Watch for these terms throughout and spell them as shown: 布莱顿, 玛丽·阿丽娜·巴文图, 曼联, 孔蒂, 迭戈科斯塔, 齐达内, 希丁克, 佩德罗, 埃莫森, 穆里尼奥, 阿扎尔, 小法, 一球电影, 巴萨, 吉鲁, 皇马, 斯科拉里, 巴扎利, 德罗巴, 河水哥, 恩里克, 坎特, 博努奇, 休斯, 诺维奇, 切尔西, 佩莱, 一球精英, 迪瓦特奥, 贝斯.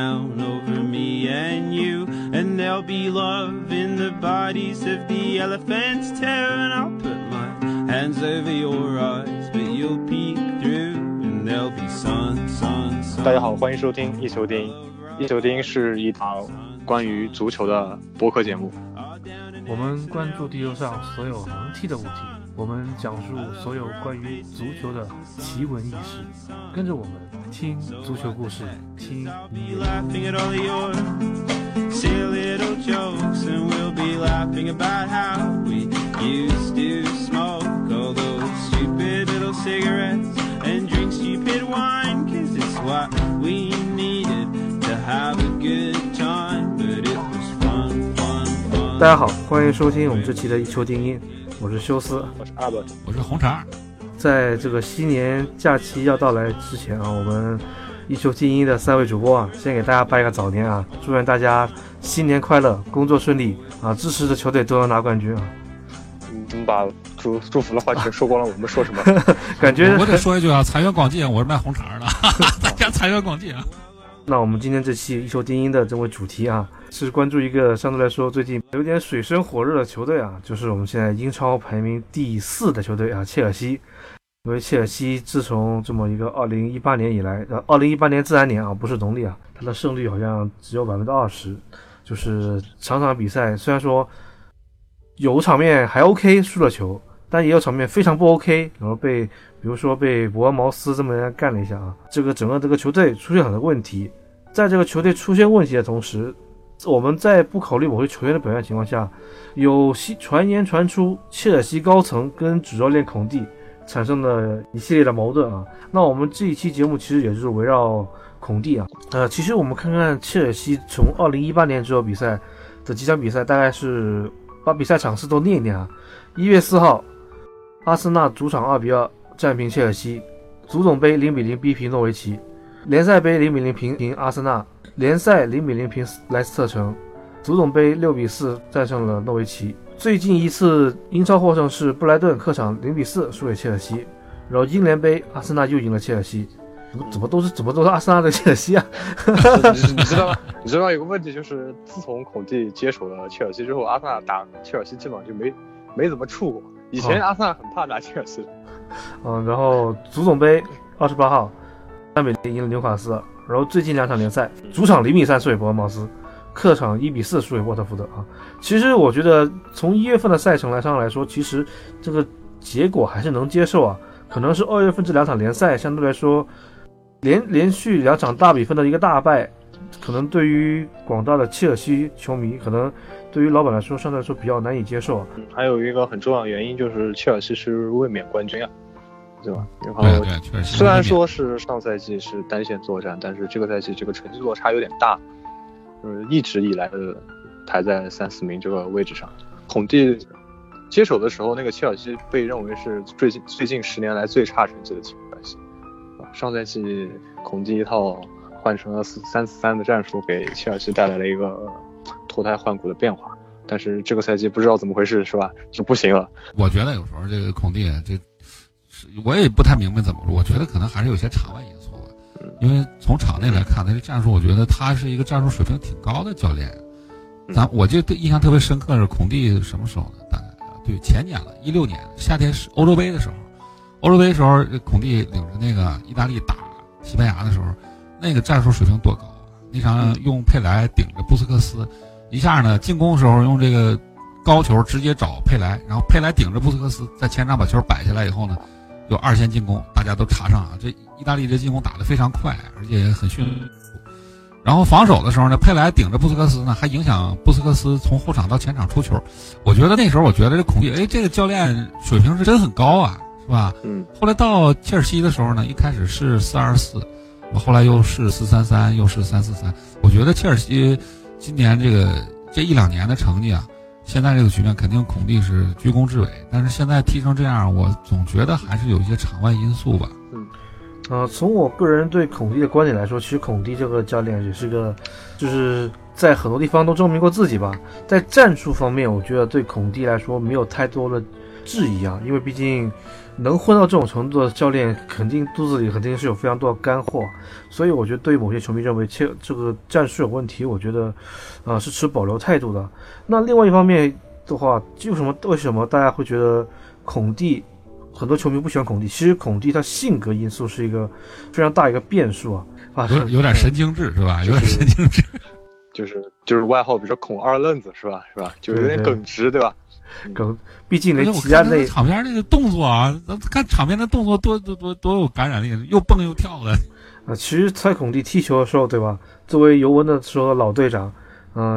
down over me and you, and there'll be love in the bodies of the elephants too. And I'll put my hands over your eyes, but you'll peek through, and there'll be sun. 大家好，欢迎收听一球电影。一球电影是一档关于足球的播客节目，我们关注地球上所有能踢的物体。我们讲述所有关于足球的奇闻异事，跟着我们听足球故事，听音乐。大家好，欢迎收听我们这期的一球定音。我是休斯，我是阿伯，我是红茶。在这个新年假期要到来之前啊，我们一球精英的三位主播啊，先给大家拜个早年啊，祝愿大家新年快乐，工作顺利啊，支持的球队都能拿冠军啊。你们把祝福的话全说光了，我们说什么？感觉我得说一句啊，财源广进，我是卖红茶的，大家财源广进啊。那我们今天这期一球精英的这位主题啊，是关注一个相对来说最近有点水深火热的球队啊，就是我们现在英超排名第4的球队啊，切尔西。因为切尔西自从这么一个2018年以来，2018年自然年啊，不是农历啊，它的胜率好像只有 20%， 就是场场比赛虽然说有场面还 OK 输了球，但也有场面非常不 OK， 然后比如说被伯恩茅斯这么人干了一下啊，整个球队出现很多问题。在这个球队出现问题的同时，我们在不考虑某些球员的表现情况下，有传言传出切尔西高层跟主教练孔蒂产生了一系列的矛盾啊。那我们这一期节目其实也就是围绕孔蒂啊。其实我们看看切尔西从2018年之后比赛的几场比赛，大概是把比赛场次都念一念啊。1月4号，阿森纳主场2-2战平切尔西，足总杯0-0逼平诺维奇，联赛杯0-0平阿森纳，联赛0-0平莱斯特城，足总杯6-4战胜了诺维奇。最近一次英超获胜是布莱顿客场0-4输给切尔西，然后英联杯阿森纳又赢了切尔西。怎么都是阿森纳对切尔西啊？你知道有个问题，就是自从孔蒂接手了切尔西之后，阿森纳打切尔西基本上就没怎么触过。以前阿森纳很怕打切尔西。然后足总杯28号3-0赢了纽卡斯。然后最近两场联赛，主场0-3输给伯恩茅斯，客场1-4输给沃特福德啊。其实我觉得从1月份的赛程来说，其实这个结果还是能接受啊。可能是2月份这两场联赛相对来说连续两场大比分的一个大败，可能对于广大的切尔西球迷，可能对于老板来说相对来说比较难以接受啊。还有一个很重要的原因就是切尔西是卫冕冠军啊，对吧？然后虽然说是上赛季是单线作战，但是这个赛季这个成绩落差有点大，就是一直以来的排在3-4名这个位置上。孔蒂接手的时候，那个切尔西被认为是最近10年来最差成绩的切尔西。上赛季孔蒂一套换成了3-4-3的战术，给切尔西带来了一个脱胎换骨的变化。但是这个赛季不知道怎么回事，是吧？是不行了。我觉得有时候这个孔蒂我也不太明白怎么了，我觉得可能还是有些场外因素吧。因为从场内来看，他的战术，我觉得他是一个战术水平挺高的教练。我就对印象特别深刻的是孔蒂什么时候呢？大概对前年了，2016年夏天是欧洲杯的时候，孔蒂领着那个意大利打西班牙的时候，那个战术水平多高啊！那场用佩莱顶着布斯克斯，一下呢进攻的时候用这个高球直接找佩莱，然后佩莱顶着布斯克斯在前场把球摆下来以后呢，有二线进攻，大家都查上啊。这意大利这进攻打得非常快，而且也很迅速。然后防守的时候呢，佩莱顶着布斯克斯呢，还影响布斯克斯从后场到前场出球。我觉得这孔蒂，这个教练水平是真很高啊，是吧？后来到切尔西的时候呢，一开始是4-2-4，后来又是4-3-3，又是3-4-3。我觉得切尔西今年这一两年的成绩啊，现在这个局面肯定孔蒂是居功至伟，但是现在踢成这样，我总觉得还是有一些场外因素吧。从我个人对孔蒂的观点来说，其实孔蒂这个教练也是个，就是在很多地方都证明过自己吧。在战术方面，我觉得对孔蒂来说没有太多的质疑啊，因为毕竟能混到这种程度的教练，肯定肚子里肯定是有非常多的干货，所以我觉得对于某些球迷认为这个战术有问题，我觉得是持保留态度的。那另外一方面的话，为什么大家会觉得孔蒂，很多球迷不喜欢孔蒂，其实孔蒂他性格因素是一个非常大一个变数啊，有点神经质是吧？有点神经质，就是外号比如说孔二愣子是吧？就有点耿直对吧？梗，毕竟人家那场边那个动作啊，看场边的动作多有感染力，又蹦又跳的。其实蔡孔蒂踢球的时候，对吧？作为尤文的时候的老队长，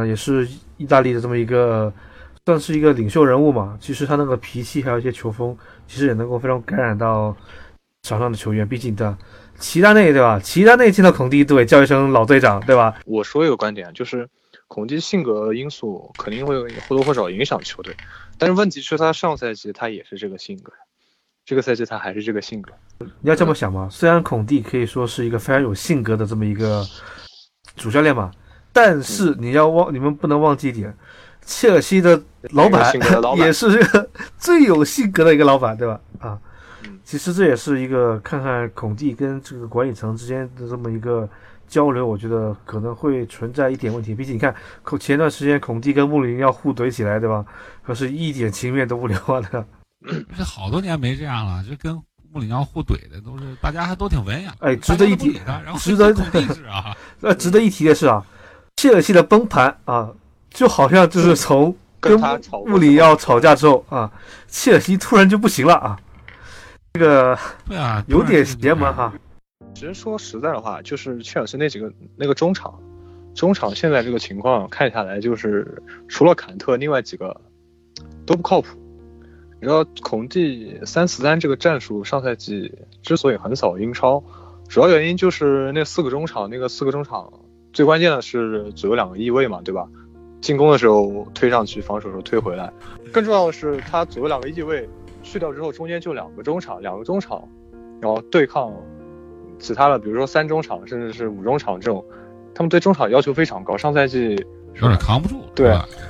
也是意大利的这么一个，算是一个领袖人物嘛。其实他那个脾气还有一些球风，其实也能够非常感染到场上的球员。毕竟他齐达内对吧？齐达内见到孔蒂对叫一声老队长对吧？我说一个观点，就是孔蒂性格因素肯定会或多或少影响球队。但是问题是，他上赛季他也是这个性格，这个赛季他还是这个性格。你要这么想嘛，虽然孔蒂可以说是一个非常有性格的这么一个主教练嘛，但是你们不能忘记一点，切尔西的老板也是这个最有性格的一个老板，对吧？啊，其实这也是一个看看孔蒂跟这个管理层之间的这么一个交流，我觉得可能会存在一点问题。毕竟你看，前段时间孔蒂跟穆里尼奥互怼起来，对吧？可是一点情面都不留啊！这好多年没这样了，这跟穆里尼奥互怼的都是大家还都挺文雅。哎，值得一提，值得一提的是啊，切尔西的崩盘啊，就好像就是从跟穆里尼奥吵架之后啊，切尔西突然就不行了啊，这个对啊，有点邪门哈。其实说实在的话，就是切尔西那个中场现在这个情况看下来，就是除了坎特，另外几个都不靠谱。你知道孔蒂343这个战术上赛季之所以横扫英超，主要原因就是那四个中场最关键的是左右两个翼位嘛，对吧？进攻的时候推上去，防守的时候推回来。更重要的是，他左右两个翼位去掉之后，中间就两个中场，然后对抗其他的，比如说3中场甚至是5中场这种，他们对中场要求非常高。上赛季有点扛不住。对，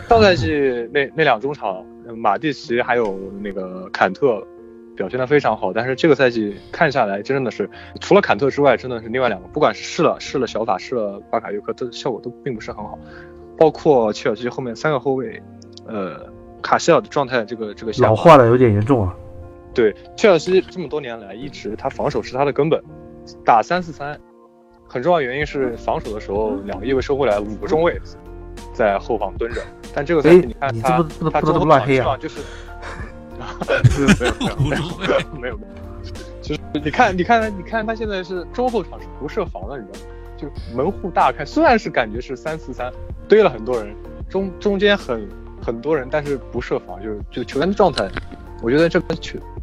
上赛季那2中场，马蒂奇还有那个坎特表现得非常好，但是这个赛季看下来，真的是除了坎特之外，真的是另外两个，不管是试了小法，试了巴卡约克，都效果都并不是很好。包括切尔西后面3个后卫，卡西尔的状态这个老化的有点严重啊。对，切尔西这么多年来一直他防守是他的根本。打3-4-3，很重要的原因是防守的时候两个翼位收回来，5个中卫在后防蹲着。但这个赛季你看他，他中锋基本上就是，没有，就是你看他现在是中后场是不设防的，你知道吗？就门户大开，虽然是感觉是3-4-3，堆了很多人，中间很多人，但是不设防，就球员的状态，我觉得这跟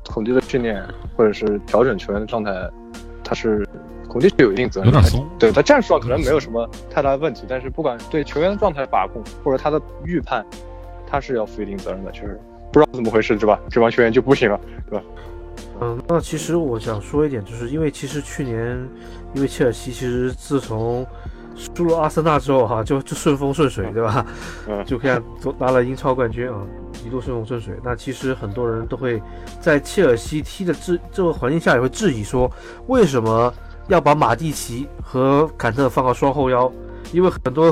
孔蒂的训练或者是调整球员的状态。他是孔蒂是有一定责任，有点松。对，他战术上可能没有什么太大的问题，但是不管对球员的状态把控或者他的预判，他是要负一定责任的。就是不知道怎么回事，对吧？这帮球员就不行了，对吧？那其实我想说一点，就是因为其实去年，因为切尔西其实自从输了阿森纳之后哈，就顺风顺水，对吧？就可以拿了英超冠军啊，一路顺风顺水。那其实很多人都会在切尔西踢的这个环境下，也会质疑说，为什么要把马蒂奇和坎特放到双后腰？因为很多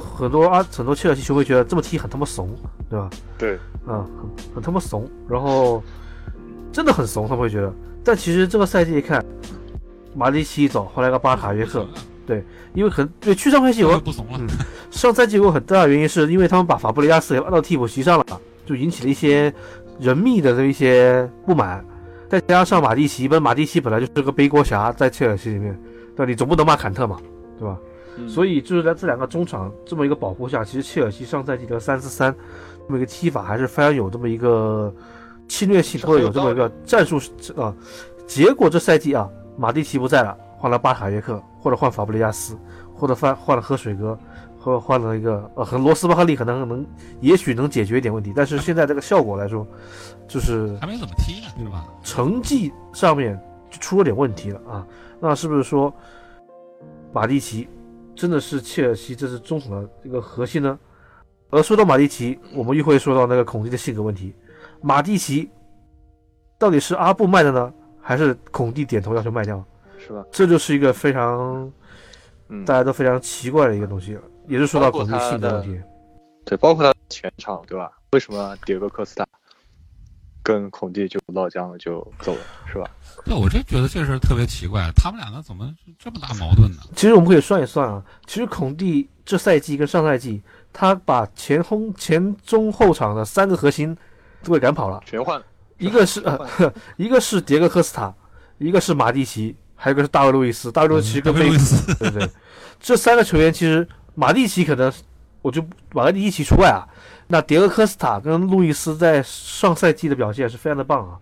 切尔西球迷觉得这么踢很他妈怂，对吧？对，很他妈怂，然后真的很怂，他们会觉得。但其实这个赛季一看，马蒂奇一走，后来个巴卡约克。对，因为对去上赛季有不怂了。上赛季有很大的原因是因为他们把法布雷加斯给拉到替补席上了，就引起了一些人密的一些不满。再加上马蒂奇本来就是个背锅侠，在切尔西里面，对，你总不能骂坎特嘛，对吧？所以就是在这两个中场这么一个保护下，其实切尔西上赛季的3-4-3这么一个踢法还是非常有这么一个侵略性，或者有这么一个战术啊。结果这赛季啊，马蒂奇不在了。换了巴卡约克，或者换法布雷加斯，或者换了喝水哥，或者换了一个和罗斯巴哈利，可能也许能解决一点问题，但是现在这个效果来说，就是还没怎么踢呢，对吧？成绩上面就出了点问题了啊！那是不是说马蒂奇真的是切尔西这支中场的这个核心呢？而说到马蒂奇，我们又会说到那个孔蒂的性格问题，马蒂奇到底是阿布卖的呢？还是孔蒂点头要求卖掉，是吧？这就是一个非常大家都非常奇怪的一个东西，也是说到孔蒂性格问题。对，包括他全场，对吧？为什么迭戈科斯塔跟孔蒂就闹僵了就走了，是吧？对，我真觉得这事特别奇怪，他们俩呢怎么这么大矛盾呢？其实我们可以算一算啊，其实孔蒂这赛季跟上赛季，他把前中后场的三个核心都给赶跑了，全换了。一个是迭戈科斯塔，一个是马蒂奇，还有一个是大卫路易斯。大卫路易斯跟贝斯，对不对？这三个球员其实马蒂奇可能我就把他一起除外啊。那迭戈科斯塔跟路易斯在上赛季的表现是非常的棒啊。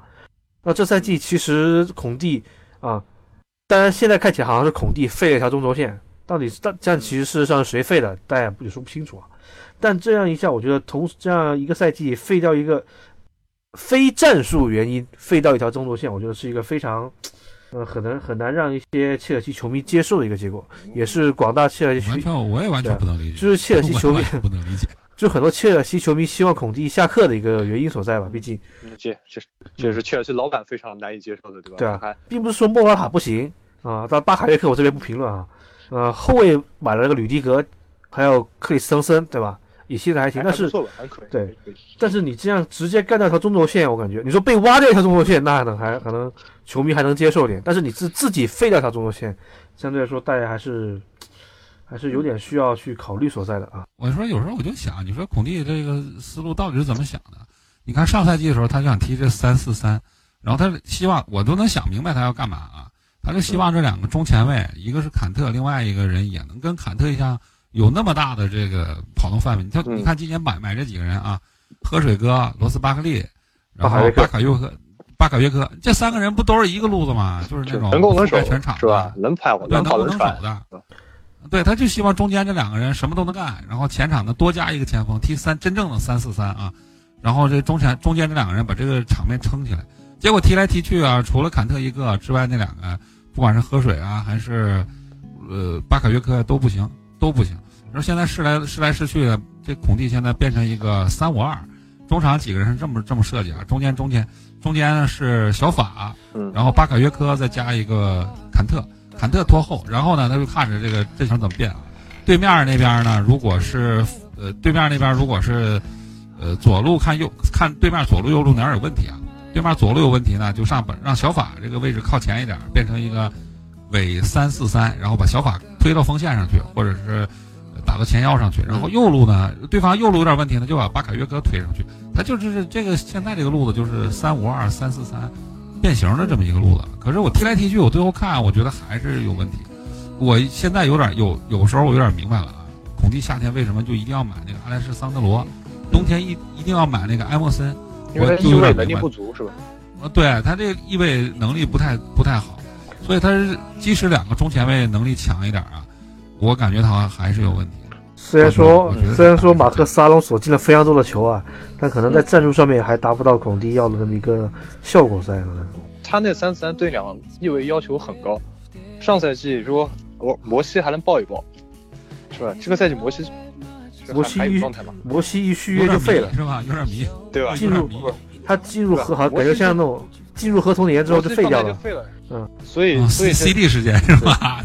那这赛季其实孔蒂啊，当然现在看起来好像是孔蒂废了一条中轴线，到底这样其实事实上是谁废的，大家也说不清楚啊。但这样一下，我觉得同这样一个赛季废掉一个非战术原因废掉一条中轴线，我觉得是一个非常很难让一些切尔西球迷接受的一个结果，也是广大切尔西球迷我也完全不能理解，就是切尔西球迷不能理解，就很多切尔西球迷希望孔蒂下课的一个原因所在吧。毕竟这是切尔西老板非常难以接受的，对吧？对啊，并不是说莫拉塔不行啊，到巴卡约克我这边不评论啊。后卫买了那个吕迪格，还有克里斯滕森，对吧？也现在还行，但是对，但是你这样直接干掉一条中轴线，我感觉你说被挖掉一条中轴线，那还可能球迷还能接受点，但是你自己废掉一条中轴线，相对来说大家还是有点需要去考虑所在的啊。我说有时候我就想，你说孔蒂这个思路到底是怎么想的？你看上赛季的时候，他就想踢这3-4-3，然后他希望我都能想明白他要干嘛啊，他就希望这两个中前卫，一个是坎特，另外一个人也能跟坎特一样。有那么大的这个跑动范围，你看今年买这几个人啊，河水哥、罗斯巴克利，然后巴卡约科，这三个人不都是一个路子吗？就是那种能够能守全场是吧？能拍我，能跑能守的。对，他就希望中间这两个人什么都能干，然后前场呢多加一个前锋，踢真正的3-4-3啊。然后这中间这两个人把这个场面撑起来，结果踢来踢去啊，除了坎特一个之外，那两个不管是河水啊还是巴卡约科都不行。然后现在试来试去的，这孔蒂现在变成一个3-5-2，中场几个人是这么设计啊，中间是小法，然后巴卡约科再加一个坎特拖后，然后呢他就看着这个阵型怎么变啊。对面那边如果是左路看对面左路右路哪有问题啊？对面左路有问题呢，就让小法这个位置靠前一点，变成一个尾3-4-3，然后把小法推到锋线上去，或者是打到前腰上去，然后右路呢，对方右路有点问题呢，就把巴卡约科推上去。他就是这个现在这个路子就是3-5-2、3-4-3变形的这么一个路子。可是我踢来踢去，我最后看，我觉得还是有问题。我现在有时候我有点明白了啊，孔蒂夏天为什么就一定要买那个阿莱什桑德罗，冬天一定要买那个埃莫森，因为他右位能力不足是吧？对他这个右位能力不太好，所以他是即使两个中前卫能力强一点啊。我感觉他还是有问题。虽然说马克斯阿隆索进了非常多的球啊，但可能在战术上面还达不到孔蒂要的那么一个效果在。他那3-3对两翼位要求很高，上赛季如果摩西还能抱一抱，是吧？这个赛季摩西一续约就废了，是吧？有点迷，对吧？他进入合同，感觉像那种进入合同年之后就废掉了。所以 CD 时间是吧？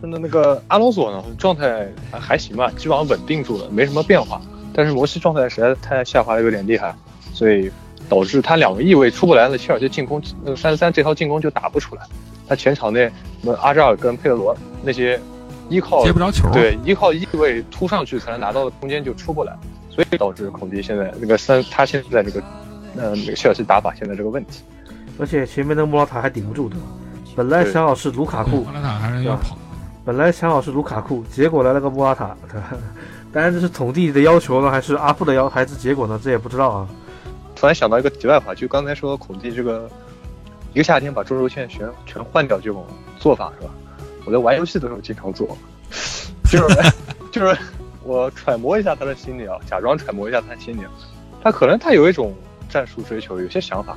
真的那个阿隆索呢，状态还行吧，基本上稳定住了，没什么变化。但是罗西状态实在太下滑的有点厉害，所以导致他两个翼位出不来了，切尔西进攻3-3这套进攻就打不出来。他前场那阿扎尔跟佩德罗那些依靠接不着球，对，依靠翼位突上去才能拿到的空间就出不来，所以导致孔蒂现在那个他现在这个切尔西打法现在这个问题。而且前面的莫拉塔还顶不住的。本来想好是卢卡库，结果来了个莫拉塔。当然这是统计的要求呢，还是阿布的要求，还是结果呢？这也不知道啊。突然想到一个题外话，就刚才说孔蒂这个一个夏天把中轴线全换掉这种做法是吧？我在玩游戏的时候经常做，就是我揣摩一下他的心理啊，假装揣摩一下他的心理。他可能他有一种战术追求，有些想法。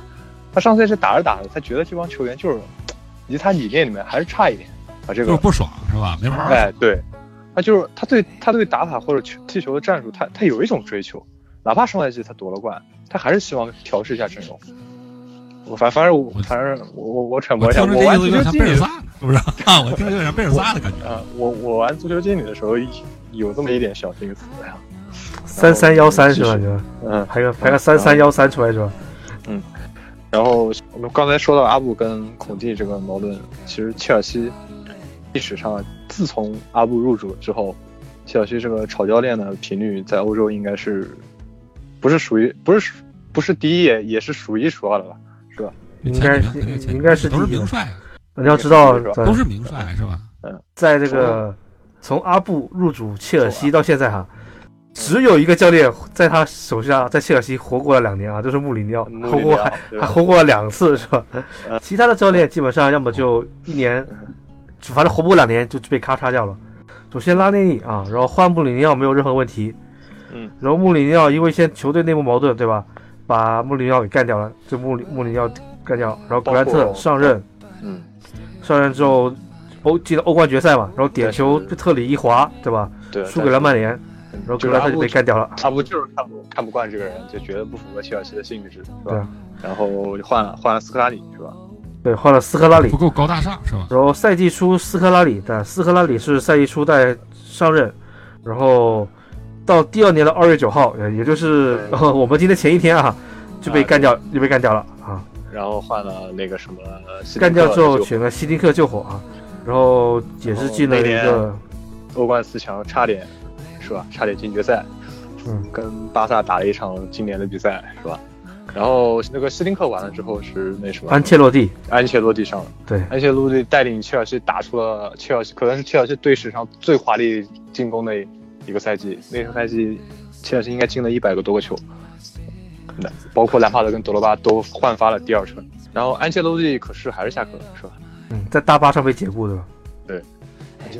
他上赛季打着打着，他觉得这帮球员就是。以及他理念里面还是差一点，把这个就是不爽是吧？没法。哎，对，他就是他对打法或者踢球的战术，他有一种追求，哪怕上赛季他夺了冠，他还是希望调试一下阵容。反正我揣摩一下，我玩足球经理是不是啊？我听着有点贝尔萨的感觉啊。我玩足球经理的时候有这么一点小这个词呀，3313是吧？嗯，还有3313出来是吧？嗯。然后我们刚才说到阿布跟孔蒂这个矛盾，其实切尔西历史上自从阿布入主之后，切尔西这个炒教练的频率在欧洲应该是不是第一，也是数一数二的吧，是吧？应该是第一。都是名帅，你要知道都是名帅是吧？嗯，在这个从阿布入主切尔西到现在哈。只有一个教练在他手下，在切尔西活过了2年啊，就是穆里尼奥，还活过了2次是吧？其他的教练基本上要么就1年，反正活不过2年就被咔嚓掉了。首先拉内利啊，然后换穆里尼奥没有任何问题，嗯，然后穆里尼奥因为先球队内部矛盾对吧，把穆里尼奥给干掉了，就穆里尼奥干掉，然后格兰特上任，嗯，上任之后进了欧冠决赛嘛，然后点球被特里一滑对吧，对，输给了曼联。然后格兰特就被干掉了，阿布就是看不惯这个人，就觉得不符合切尔西的性质，是吧？啊、然后换了斯科拉里，是吧？对，换了斯科拉里，不够高大上，是吧？然后赛季初斯科拉里，对，斯科拉里是赛季初在上任，然后到第2年的2月9号，也就是我们今天前一天啊，就被干掉，就被干掉了啊。然后换了那个什么，干掉之后选了希丁克救火啊，然后也是进了一个欧冠4强，差点。是吧？差点进决赛，嗯，跟巴萨打了一场今年的比赛，是吧？然后那个希丁克完了之后是那什么？安切洛蒂上了，对，安切洛蒂带领切尔西打出了切尔西可能是切尔西队史上最华丽进攻的一个赛季。那个赛季切尔西应该进了100多个球，包括兰帕德跟德罗巴都焕发了第二春。然后安切洛蒂可是还是下课了，是吧？嗯，在大巴上被解雇的，对。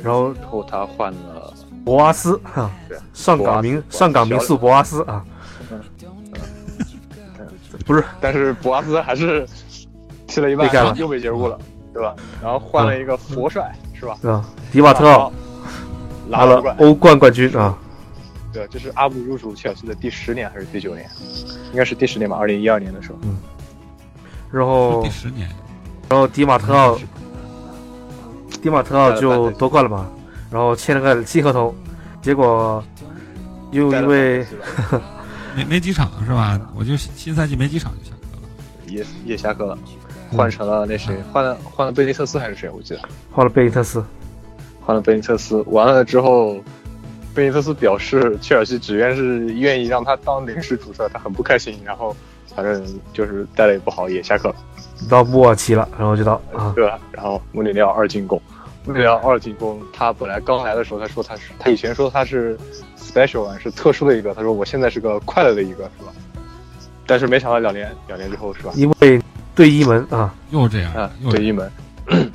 然后他换了。博阿斯哈，上港名宿博阿斯啊，不是，但是博阿斯还是踢了一半又被解雇了，对吧？然后换了一个佛帅，是吧？啊，迪瓦特奥拿了欧冠冠军啊！对，这是阿布入主切尔西的第10年还是第9年？应该是第10年吧，2012年的时候。嗯。然后第10年，然后迪马特奥就夺冠了嘛？然后签了个新合同，结果又因为没几场是吧？我就新赛季没几场就下课了，也下课了，换成了那谁，换了贝尼特斯还是谁？我记得换了贝尼特斯。完了之后，贝尼特斯表示切尔西只愿意让他当临时主帅，他很不开心，然后反正就是带的也不好，也下课了。到穆尔奇了，然后就到啊，对吧？然后穆里尼奥2进攻，他本来刚来的时候，他以前说他是 special one， 是特殊的一个，他说我现在是个快乐的一个，是吧？但是没想到两年之后，是吧？因为对一门啊，又这样啊，对一门，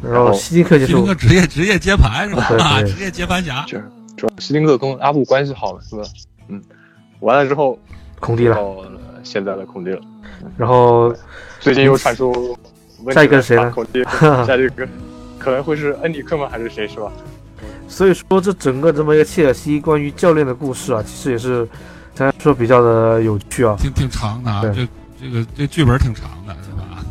然后希丁克就是一个职业接盘是吧？啊，职业接盘侠，就是主要希丁克跟阿布关系好了，是吧？嗯，完了之后空地了，现在的空地了，然后最近又传出下一个谁呢？空地，下一个。可能会是恩里克吗？还是谁是吧？所以说这整个这么一个切尔西关于教练的故事啊，其实也是咱说比较的有趣啊，挺长的啊，这个剧本挺长的是吧？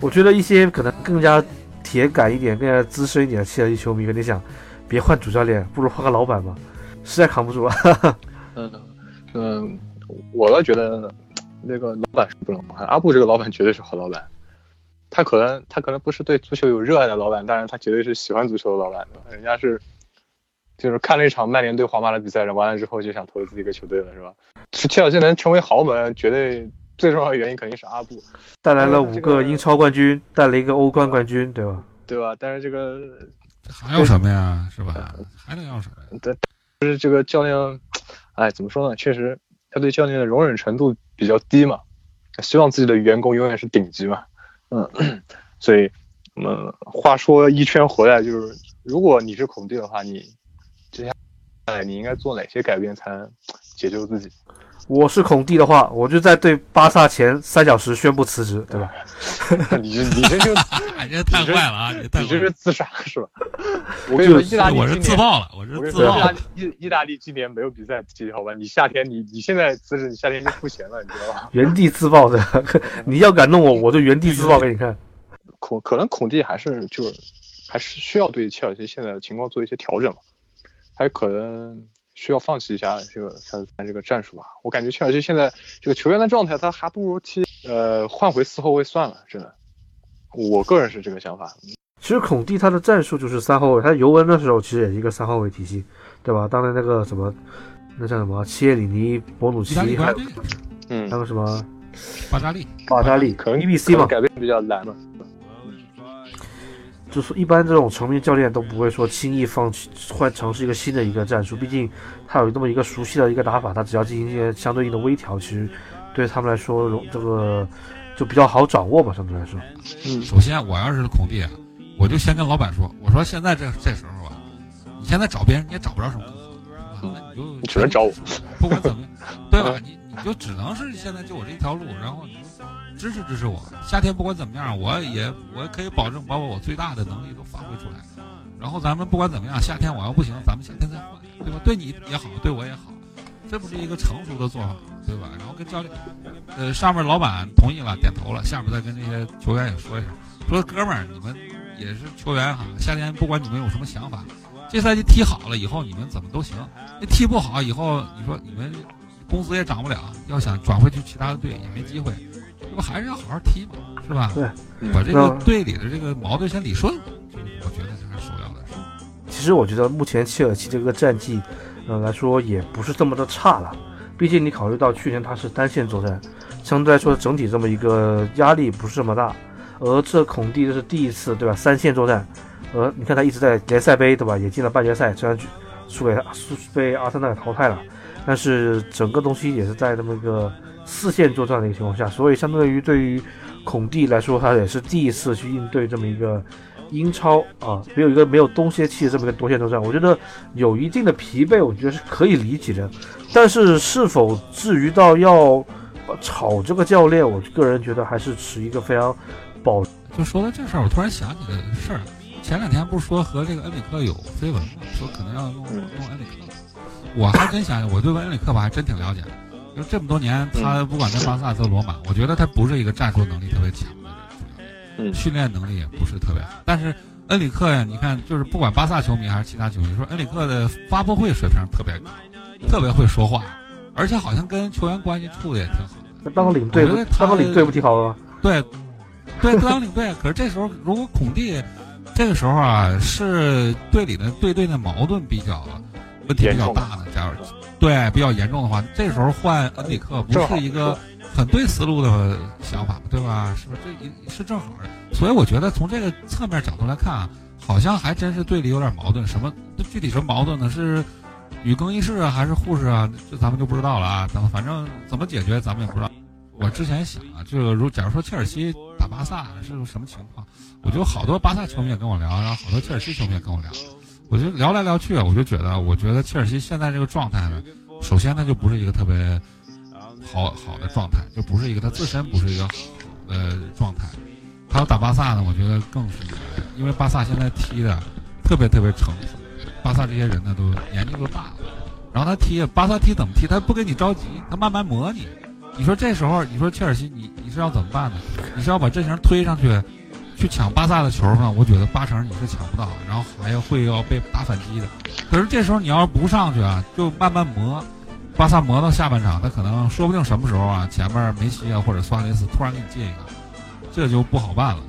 我觉得一些可能更加铁杆一点、更加资深一点的切尔西球迷肯定想，别换主教练，不如换个老板吧，实在扛不住了。嗯，我倒觉得那个老板是不能换，阿布这个老板绝对是好老板。他可能不是对足球有热爱的老板，但是他绝对是喜欢足球的老板的。人家是就是看了一场曼联对皇马的比赛，完了之后就想投资一个球队了，是吧？切尔西能成为豪门，绝对最重要的原因肯定是阿布带来了5个英超冠军，带了一个欧冠冠军，对吧？对吧？但是这个还要什么呀，是吧？还能要什么呀？但就是这个教练，哎，怎么说呢？确实他对教练的容忍程度比较低嘛，希望自己的员工永远是顶级嘛。嗯，所以我们话说一圈回来，就是如果你是孔蒂的话，你这下你应该做哪些改变才能解救自己？我是孔蒂的话，我就在对巴萨前3小时宣布辞职，对吧？你这就这太坏了啊！你这是自杀是吧？我跟你说，意大利我是自爆了，我是自爆了。意大利今年没有比赛踢，好吧？你夏天你现在辞职，你夏天就付钱了，你知道吧？原地自爆的，你要敢弄我，我就原地自爆给你看。可能孔蒂还是需要对切尔西现在的情况做一些调整，还可能需要放弃一下这个3-3这个战术吧。我感觉切尔西现在这个球员的状态，他还不如踢换回4后卫算了，真的，我个人是这个想法。其实孔蒂他的战术就是3后卫，他尤文的时候其实也是一个3后卫体系，对吧？当年那个什么，那叫什么切里尼、博努奇，还有什么巴扎利，可能 BBC 嘛，改变比较难嘛。就是一般这种成名教练都不会说轻易放弃换尝试一个新的一个战术，毕竟他有那么一个熟悉的一个打法，他只要进行一些相对应的微调，其实对他们来说这个就比较好掌握吧，相对来说。首先我要是孔蒂，我就先跟老板说，我说现在这时候啊，你现在找别人你也找不着什么工作，你只能找我，不管怎么对吧？你就只能是现在就我这一条路，然后你支持我，夏天不管怎么样，我可以保证把我最大的能力都发挥出来。然后咱们不管怎么样，夏天我要不行，咱们夏天再换，对吧？对你也好，对我也好，这不是一个成熟的做法，对吧？然后跟教练，上面老板同意了，点头了，下面再跟这些球员也说一下，说哥们儿，你们也是球员哈，夏天不管你们有什么想法，这赛季踢好了以后你们怎么都行，那踢不好以后你说你们工资也涨不了，要想转回去其他的队也没机会。这不还是要好好踢嘛，是吧？对，把这个队里的这个毛病先理顺，我觉得这是首要的事。其实我觉得目前切尔西这个战绩，来说也不是这么的差了。毕竟你考虑到去年他是单线作战，相对来说整体这么一个压力不是这么大。而这孔蒂这是第一次，对吧？三线作战，你看他一直在联赛杯，对吧？也进了半决赛，虽然被阿森纳淘汰了，但是整个东西也是在这么一个4线作战的一个情况下，所以相对于对于孔蒂来说，他也是第一次去应对这么一个英超啊，没有冬歇期的这么一个多线作战，我觉得有一定的疲惫，我觉得是可以理解的。但是是否至于到要炒这个教练，我个人觉得还是持一个非常保。就说到这事儿，我突然想起个事儿，前2天不是说和这个恩里克有绯闻吗？说可能要用恩里克，我还真想，我对恩里克吧还真挺了解的。就这么多年，他不管在巴萨、在罗马，我觉得他不是一个战术能力特别强的人，训练能力也不是特别好。但是恩里克呀，你看，就是不管巴萨球迷还是其他球迷，说恩里克的发布会水平特别高，特别会说话，而且好像跟球员关系处的也挺好的。当个领队不挺好的吗？对，当领队。可是这时候，如果孔蒂这个时候啊，是队里的队的矛盾比较问题比较大的，假如。对，比较严重的话，这时候换恩里克不是一个很对思路的想法，对吧？是不是？这是正好的。所以我觉得从这个侧面角度来看啊，好像还真是队里有点矛盾。什么具体什么矛盾呢？是与更衣室啊，还是护士啊？这咱们就不知道了啊。咱们反正怎么解决，咱们也不知道。我之前想啊，就是假如说切尔西打巴萨是什么情况，我觉得好多巴萨球迷也跟我聊，然后好多切尔西球迷也跟我聊。我就聊来聊去，我觉得切尔西现在这个状态呢，首先它就不是一个特别好的状态，就不是一个它自身不是一个状态。还有打巴萨呢，我觉得更是，因为巴萨现在踢的特别特别成熟，巴萨这些人呢都年纪都大了，然后他踢巴萨踢怎么踢，他不跟你着急，他慢慢磨你。你说这时候，你说切尔西你是要怎么办呢？你是要把阵型推上去抢巴萨的球呢？我觉得8成你是抢不到，然后还会要被打反击的。可是这时候你要不上去啊，就慢慢磨，巴萨磨到下半场，他可能说不定什么时候啊，前面梅西啊或者苏亚雷斯突然给你进一个，这就不好办了。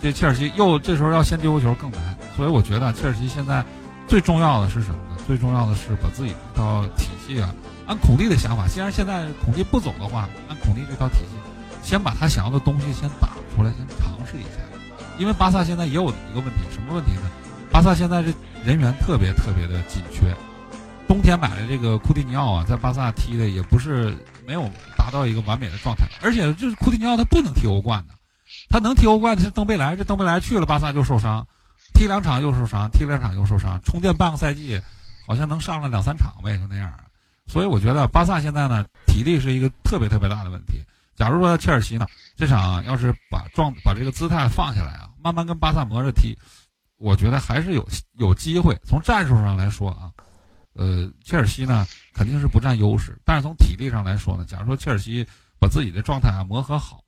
这切尔西又这时候要先丢球更难，所以我觉得切尔西现在最重要的是什么呢？最重要的是把自己这套体系啊，按孔蒂的想法，既然现在孔蒂不走的话，按孔蒂这套体系。先把他想要的东西先打出来，先尝试一下。因为巴萨现在也有一个问题，什么问题呢？巴萨现在这人员特别特别的紧缺。冬天买的这个库蒂尼奥啊，在巴萨踢的也不是没有达到一个完美的状态，而且就是库蒂尼奥他不能踢欧冠的，他能踢欧冠的是登贝莱，这登贝莱去了巴萨就受伤，踢2场又受伤，充电半个赛季，好像能上了两三场呗，就那样。所以我觉得巴萨现在呢，体力是一个特别大的问题。假如说切尔西呢，这场要是把这个姿态放下来啊，慢慢跟巴萨磨着踢，我觉得还是有机会。从战术上来说啊，切尔西呢肯定是不占优势，但是从体力上来说呢，假如说切尔西把自己的状态啊磨合好，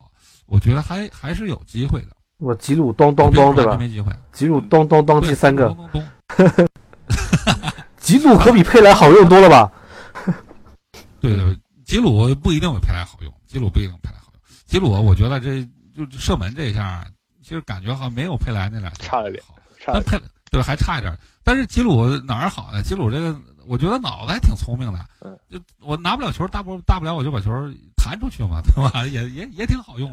我觉得还是有机会的。我吉鲁咚咚咚对吧？没机会。吉鲁咚咚咚第三个。咚咚咚。吉鲁可比佩莱好用多了吧？对对，吉鲁不一定比佩莱好用。吉鲁，我觉得这就射门这一下，其实感觉好像没有佩莱那俩差一点，但佩对还差一点。但是吉鲁哪儿好呢？吉鲁这个，我觉得脑子还挺聪明的。就我拿不了球，大不了我就把球弹出去嘛，对吧？也挺好用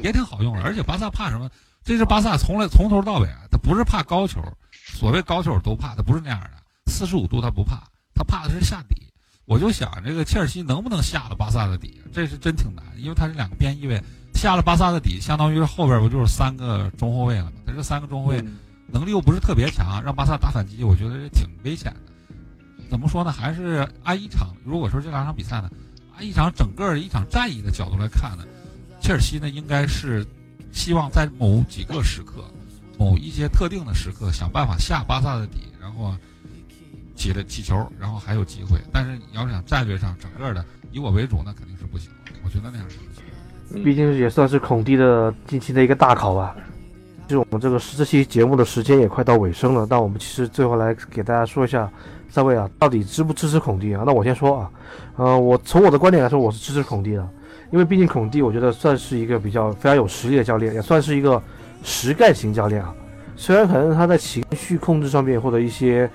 的，而且巴萨怕什么？这是巴萨从头到尾啊，他不是怕高球，所谓高球都怕，他不是那样的。45度他不怕，他怕的是下底。我就想这个切尔西能不能下了巴萨的底，这是真挺难，因为他是两个边翼位，下了巴萨的底，相当于后边不就是三个中后卫了吗？他这三个中后卫能力又不是特别强，让巴萨打反击，我觉得挺危险的。怎么说呢？还是按一场，如果说这两场比赛呢，按一场整个一场战役的角度来看呢，切尔西呢应该是希望在某几个时刻、某一些特定的时刻想办法下巴萨的底，然后起球，然后还有机会。但是你要想战略上整个的以我为主，那肯定是不行。我觉得那样是不行，毕竟也算是孔蒂的近期的一个大考吧。其实我们这期节目的时间也快到尾声了，那我们其实最后来给大家说一下，三位啊，到底支不支持孔蒂啊？那我先说啊，我从我的观点来说，我是支持孔蒂的，因为毕竟孔蒂我觉得算是一个非常有实力的教练，也算是一个实干型教练啊。虽然可能他在情绪控制上面或者一些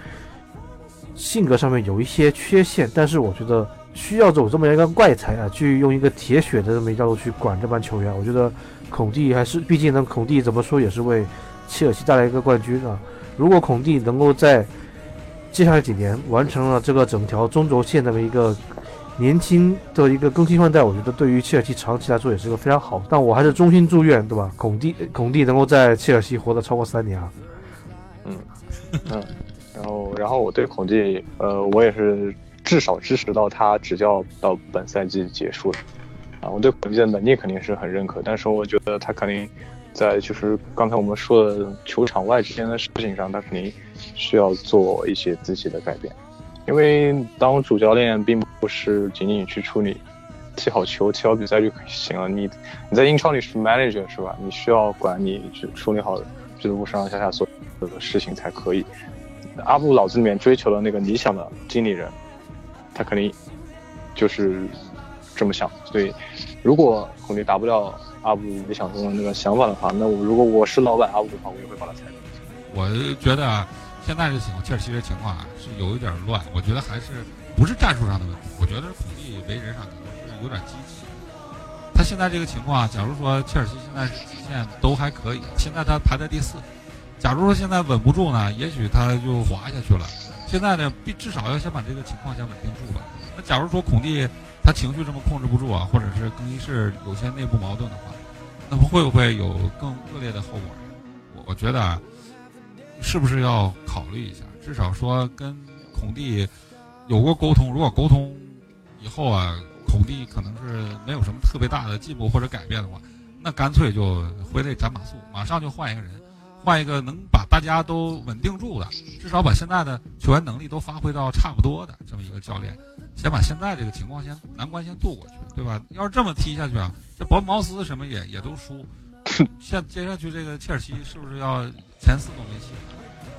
性格上面有一些缺陷，但是我觉得需要走这么一个怪才啊，去用一个铁血的这么一条路去管这帮球员。我觉得孔蒂还是，毕竟呢，孔蒂怎么说也是为切尔西带来一个冠军啊。如果孔蒂能够在接下来几年完成了这个整条中轴线这么一个年轻的一个更新换代，我觉得对于切尔西长期来说也是个非常好。但我还是衷心祝愿，对吧？孔蒂能够在切尔西活得超过3年啊。然后我对孔蒂，我也是至少支持到他执教到本赛季结束了啊。我对孔蒂的能力肯定是很认可，但是我觉得他肯定在就是刚才我们说的球场外之间的事情上，他肯定需要做一些自己的改变。因为当主教练并不是仅仅去处理踢好球、踢好比赛就行了。你在英超里是 manager 是吧？你需要管理、处理好俱乐部上上下下所有的事情才可以。阿布脑子里面追求的那个理想的经理人，他肯定就是这么想。所以如果孔蒂达不了阿布理想中的那个想法的话，那如果我是老板阿布的话，我也会把他裁掉。我觉得现在这情况，切尔西这情况是有一点乱。我觉得还是不是战术上的问题，我觉得孔蒂为人上可能是有点积极。他现在这个情况，假如说切尔西现在是极限都还可以，现在他排在第4。假如说现在稳不住呢，也许他就滑下去了。现在呢，至少要先把这个情况先稳定住吧。那假如说孔蒂他情绪这么控制不住啊，或者是更衣室有些内部矛盾的话，那么会不会有更恶劣的后果？我觉得是不是要考虑一下？至少说跟孔蒂有过沟通，如果沟通以后啊，孔蒂可能是没有什么特别大的进步或者改变的话，那干脆就挥泪斩马谡，马上就换一个人。换一个能把大家都稳定住的，至少把现在的球员能力都发挥到差不多的这么一个教练，先把现在这个情况先难关先渡过去，对吧？要是这么踢下去啊，这毛斯什么也都输。像接下去这个切尔西是不是要前4都没戏？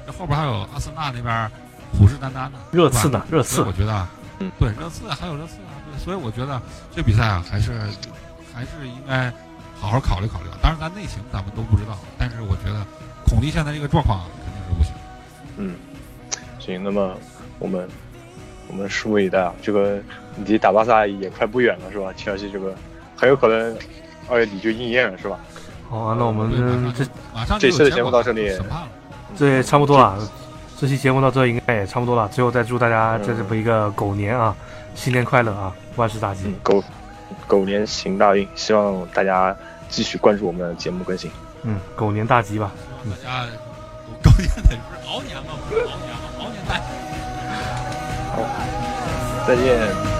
这后边还有阿森纳那边虎视眈眈的，热刺，我觉得，对，热刺，对，所以我觉得这比赛啊，还是应该好好考虑考虑。当然，咱内情咱们都不知道，但是我觉得孔蒂现在这个状况肯定是不行。行，那么我们拭目以待啊。这个离打巴萨也快不远了，是吧？切尔西这个很有可能2月底就应验了，是吧？好啊，那我们这期的节目到这里，这差不多了。这期节目到这应该也差不多了。最后再祝大家这是一个狗年啊，新年快乐啊，万事大吉。狗年行大运，希望大家继续关注我们的节目更新。狗年大吉吧。大家狗年得是熬年嘛，熬年大吉。再见。